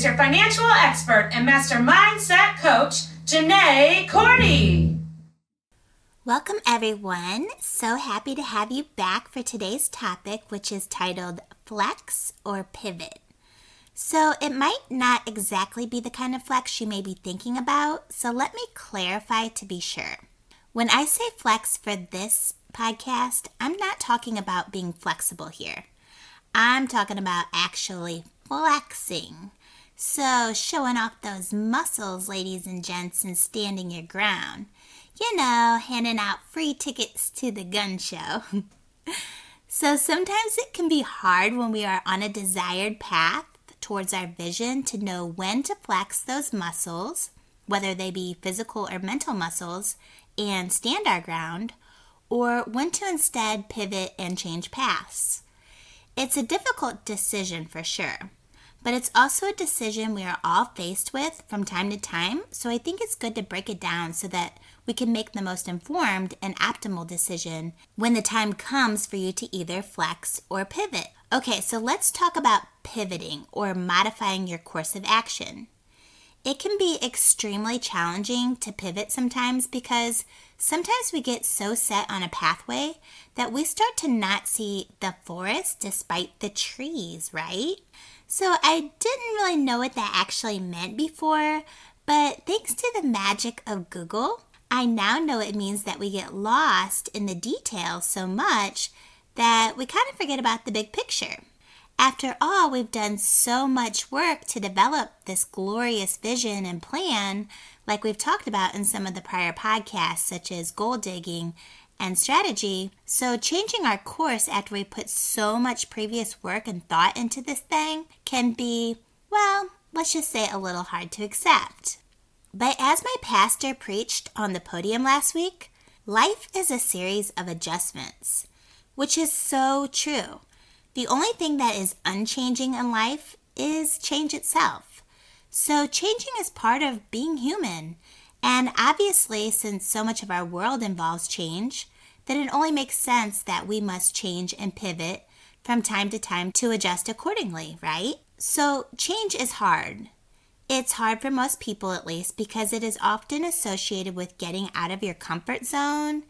is your financial expert and master mindset coach, Janae Cordy. Welcome, everyone. So happy to have you back for today's topic, which is titled Flex or Pivot. So it might not exactly be the kind of flex you may be thinking about, so let me clarify to be sure. When I say flex for this podcast, I'm not talking about being flexible here. I'm talking about actually flexing. So showing off those muscles, ladies and gents, and standing your ground. You know, handing out free tickets to the gun show. So sometimes it can be hard when we are on a desired path towards our vision to know when to flex those muscles, whether they be physical or mental muscles, and stand our ground, or when to instead pivot and change paths. It's a difficult decision for sure, but it's also a decision we are all faced with from time to time, so I think it's good to break it down so that we can make the most informed and optimal decision when the time comes for you to either flex or pivot. Okay, so let's talk about pivoting or modifying your course of action. It can be extremely challenging to pivot sometimes because sometimes we get so set on a pathway that we start to not see the forest despite the trees, right? So I didn't really know what that actually meant before, but thanks to the magic of Google, I now know it means that we get lost in the details so much that we kind of forget about the big picture. After all, we've done so much work to develop this glorious vision and plan, like we've talked about in some of the prior podcasts, such as goal digging and strategy. So changing our course after we put so much previous work and thought into this thing can be, well, let's just say a little hard to accept. But as my pastor preached on the podium last week, life is a series of adjustments, which is so true. The only thing that is unchanging in life is change itself. So changing is part of being human. And obviously, since so much of our world involves change, then it only makes sense that we must change and pivot from time to time to adjust accordingly, right? So change is hard. It's hard for most people, at least, because it is often associated with getting out of your comfort zone,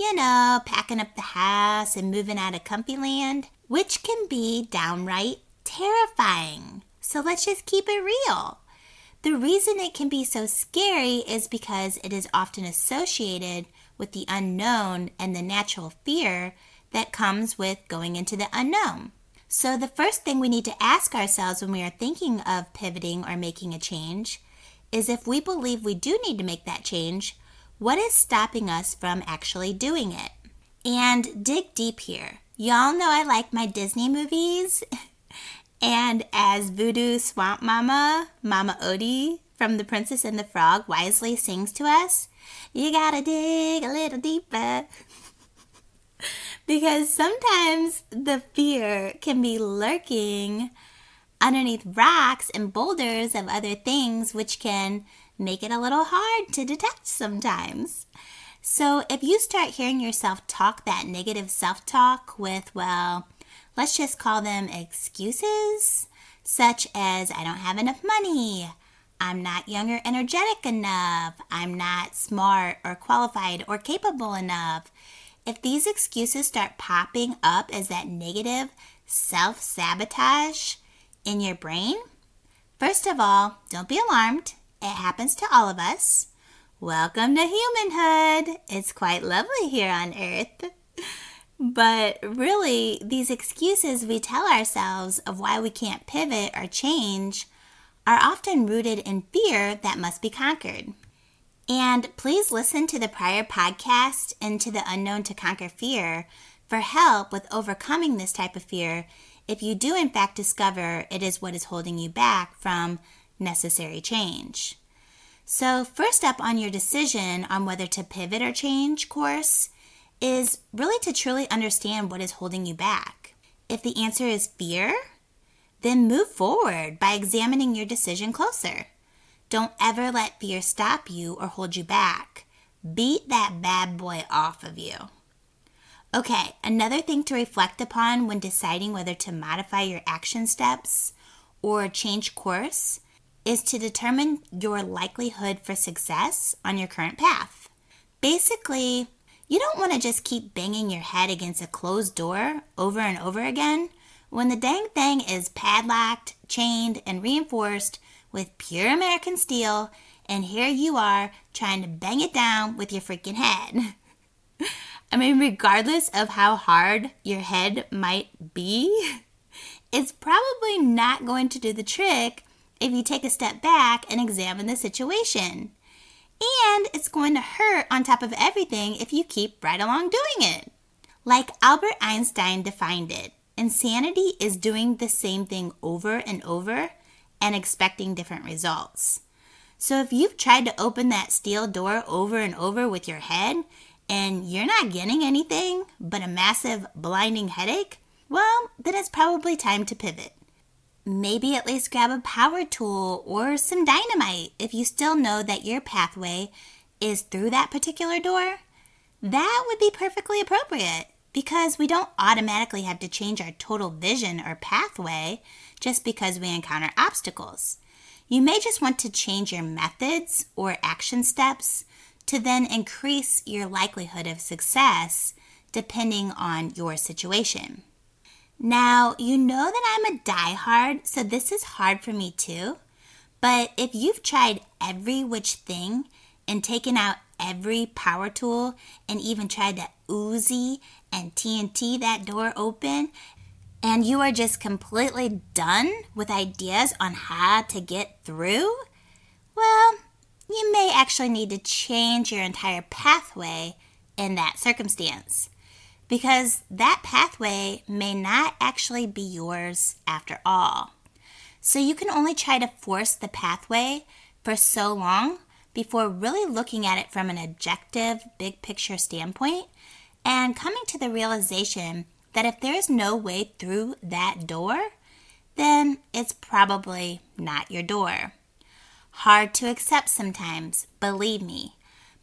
you know, packing up the house and moving out of comfy land, which can be downright terrifying. So let's just keep it real. The reason it can be so scary is because it is often associated with the unknown and the natural fear that comes with going into the unknown. So the first thing we need to ask ourselves when we are thinking of pivoting or making a change is, if we believe we do need to make that change, what is stopping us from actually doing it? And dig deep here. Y'all know I like my Disney movies, and as Voodoo Swamp Mama, Mama Odie from The Princess and the Frog wisely sings to us, you gotta dig a little deeper, because sometimes the fear can be lurking underneath rocks and boulders of other things, which can make it a little hard to detect sometimes. So if you start hearing yourself talk that negative self-talk with, well, let's just call them excuses, such as I don't have enough money, I'm not young or energetic enough, I'm not smart or qualified or capable enough. If these excuses start popping up as that negative self-sabotage in your brain, first of all, don't be alarmed. It happens to all of us. Welcome to humanhood. It's quite lovely here on Earth. But really, these excuses we tell ourselves of why we can't pivot or change are often rooted in fear that must be conquered. And please listen to the prior podcast, Into the Unknown to Conquer Fear, for help with overcoming this type of fear if you do in fact discover it is what is holding you back from necessary change. So first up on your decision on whether to pivot or change course is really to truly understand what is holding you back. If the answer is fear, then move forward by examining your decision closer. Don't ever let fear stop you or hold you back. Beat that bad boy off of you. Okay, another thing to reflect upon when deciding whether to modify your action steps or change course is to determine your likelihood for success on your current path. Basically, you don't want to just keep banging your head against a closed door over and over again when the dang thing is padlocked, chained, and reinforced with pure American steel, and here you are trying to bang it down with your freaking head. I mean, regardless of how hard your head might be, it's probably not going to do the trick if you take a step back and examine the situation. And it's going to hurt on top of everything if you keep right along doing it. Like Albert Einstein defined it, insanity is doing the same thing over and over and expecting different results. So if you've tried to open that steel door over and over with your head and you're not getting anything but a massive blinding headache, well, then it's probably time to pivot. Maybe at least grab a power tool or some dynamite if you still know that your pathway is through that particular door. That would be perfectly appropriate because we don't automatically have to change our total vision or pathway just because we encounter obstacles. You may just want to change your methods or action steps to then increase your likelihood of success depending on your situation. Now, you know that I'm a diehard, so this is hard for me too, but if you've tried every which thing and taken out every power tool and even tried to Uzi and TNT that door open, and you are just completely done with ideas on how to get through, well, you may actually need to change your entire pathway in that circumstance, because that pathway may not actually be yours after all. So you can only try to force the pathway for so long before really looking at it from an objective, big picture standpoint and coming to the realization that if there is no way through that door, then it's probably not your door. Hard to accept sometimes, believe me,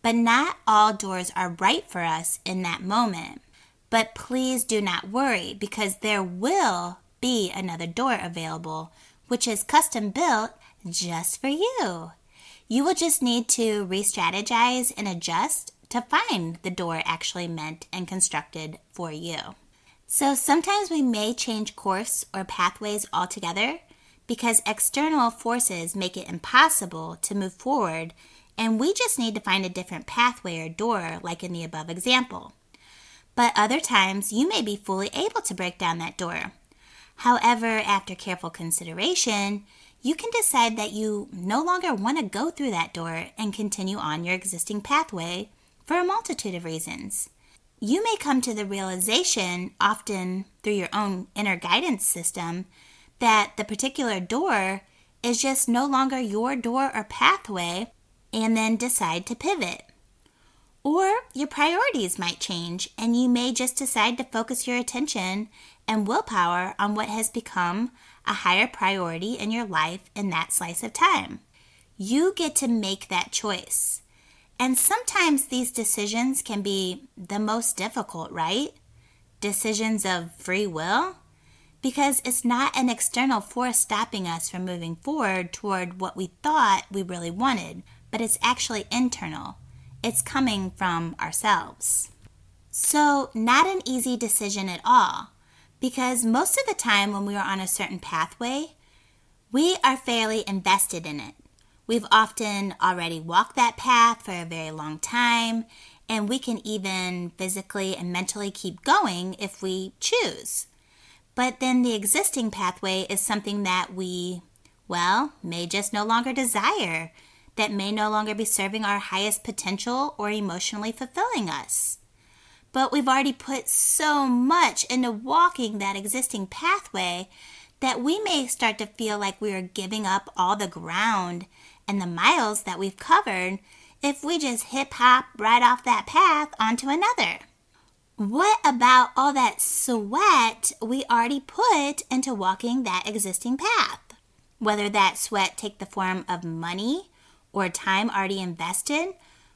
but not all doors are right for us in that moment. But please do not worry, because there will be another door available, which is custom built just for you. You will just need to re-strategize and adjust to find the door actually meant and constructed for you. So sometimes we may change course or pathways altogether because external forces make it impossible to move forward, and we just need to find a different pathway or door like in the above example. But other times, you may be fully able to break down that door. However, after careful consideration, you can decide that you no longer want to go through that door and continue on your existing pathway for a multitude of reasons. You may come to the realization, often through your own inner guidance system, that the particular door is just no longer your door or pathway, and then decide to pivot. Or your priorities might change and you may just decide to focus your attention and willpower on what has become a higher priority in your life in that slice of time. You get to make that choice. And sometimes these decisions can be the most difficult, right? Decisions of free will? Because it's not an external force stopping us from moving forward toward what we thought we really wanted, but it's actually internal. It's coming from ourselves. So not an easy decision at all, because most of the time when we are on a certain pathway, we are fairly invested in it. We've often already walked that path for a very long time, and we can even physically and mentally keep going if we choose. But then the existing pathway is something that we, well, may just no longer desire, that may no longer be serving our highest potential or emotionally fulfilling us. But we've already put so much into walking that existing pathway that we may start to feel like we are giving up all the ground and the miles that we've covered if we just hip-hop right off that path onto another. What about all that sweat we already put into walking that existing path? Whether that sweat take the form of money, or time already invested,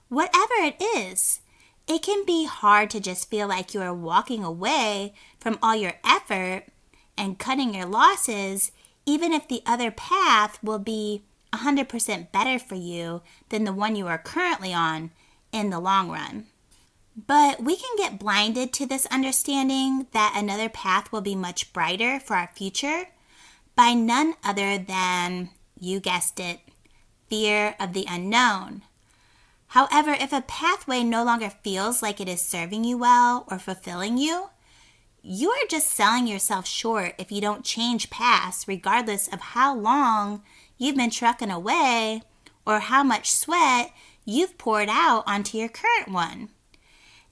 whatever it is, it can be hard to just feel like you are walking away from all your effort and cutting your losses, even if the other path will be 100% better for you than the one you are currently on in the long run. But we can get blinded to this understanding that another path will be much brighter for our future by none other than, you guessed it, fear of the unknown. However, if a pathway no longer feels like it is serving you well or fulfilling you, you are just selling yourself short if you don't change paths regardless of how long you've been trucking away or how much sweat you've poured out onto your current one.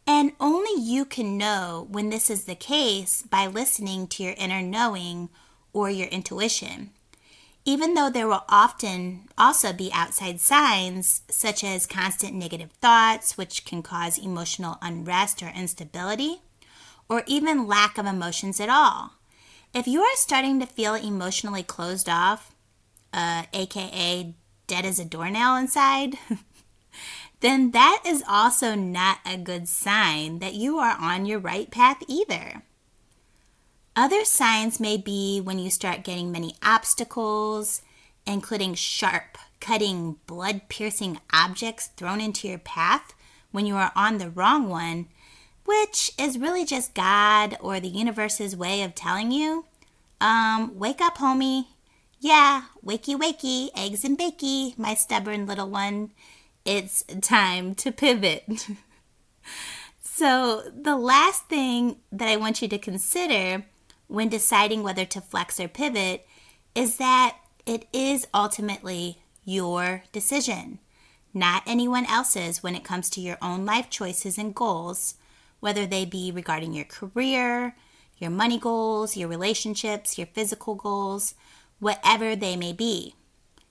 And only you can know when this is the case by listening to your inner knowing or your intuition. Even though there will often also be outside signs, such as constant negative thoughts, which can cause emotional unrest or instability, or even lack of emotions at all. If you are starting to feel emotionally closed off, aka dead as a doornail inside, then that is also not a good sign that you are on your right path either. Other signs may be when you start getting many obstacles, including sharp, cutting, blood-piercing objects thrown into your path when you are on the wrong one, which is really just God or the universe's way of telling you, wake up, homie. Yeah, wakey, wakey, eggs and bakey, my stubborn little one. It's time to pivot. So the last thing that I want you to consider when deciding whether to flex or pivot is that it is ultimately your decision, not anyone else's, when it comes to your own life choices and goals, whether they be regarding your career, your money goals, your relationships, your physical goals, whatever they may be.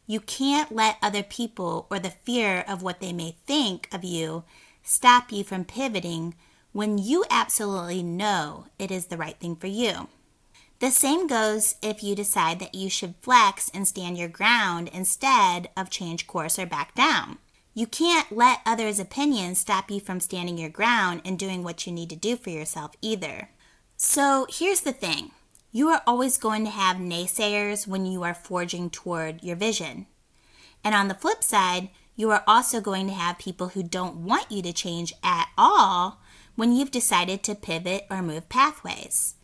You can't let other people or the fear of what they may think of you stop you from pivoting when you absolutely know it is the right thing for you. The same goes if you decide that you should flex and stand your ground instead of change course or back down. You can't let others' opinions stop you from standing your ground and doing what you need to do for yourself either. So here's the thing. You are always going to have naysayers when you are forging toward your vision. And on the flip side, you are also going to have people who don't want you to change at all when you've decided to pivot or move pathways.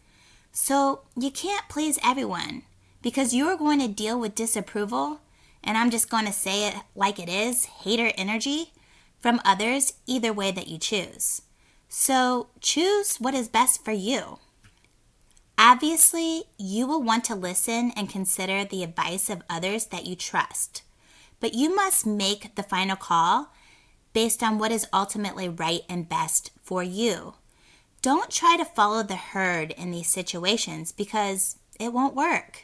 So you can't please everyone, because you are going to deal with disapproval, and I'm just going to say it like it is, hater energy from others either way that you choose. So choose what is best for you. Obviously, you will want to listen and consider the advice of others that you trust. But you must make the final call based on what is ultimately right and best for you. Don't try to follow the herd in these situations, because it won't work.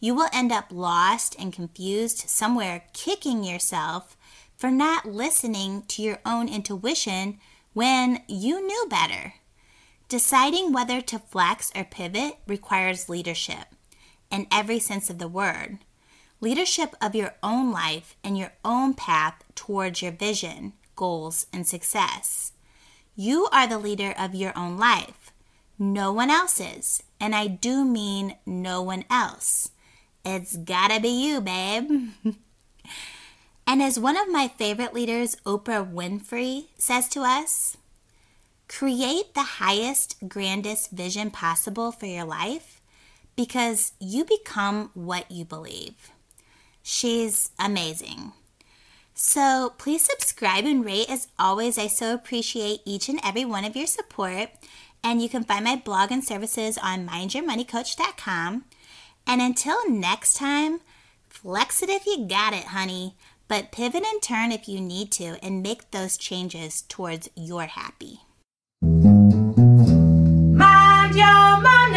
You will end up lost and confused somewhere, kicking yourself for not listening to your own intuition when you knew better. Deciding whether to flex or pivot requires leadership in every sense of the word. Leadership of your own life and your own path towards your vision, goals, and success. You are the leader of your own life. No one else's. And I do mean no one else. It's gotta be you, babe. And as one of my favorite leaders, Oprah Winfrey, says to us, create the highest, grandest vision possible for your life, because you become what you believe. She's amazing. So please subscribe and rate as always. I so appreciate each and every one of your support. And you can find my blog and services on mindyourmoneycoach.com. And until next time, flex it if you got it, honey. But pivot and turn if you need to, and make those changes towards your happy. Mind your money.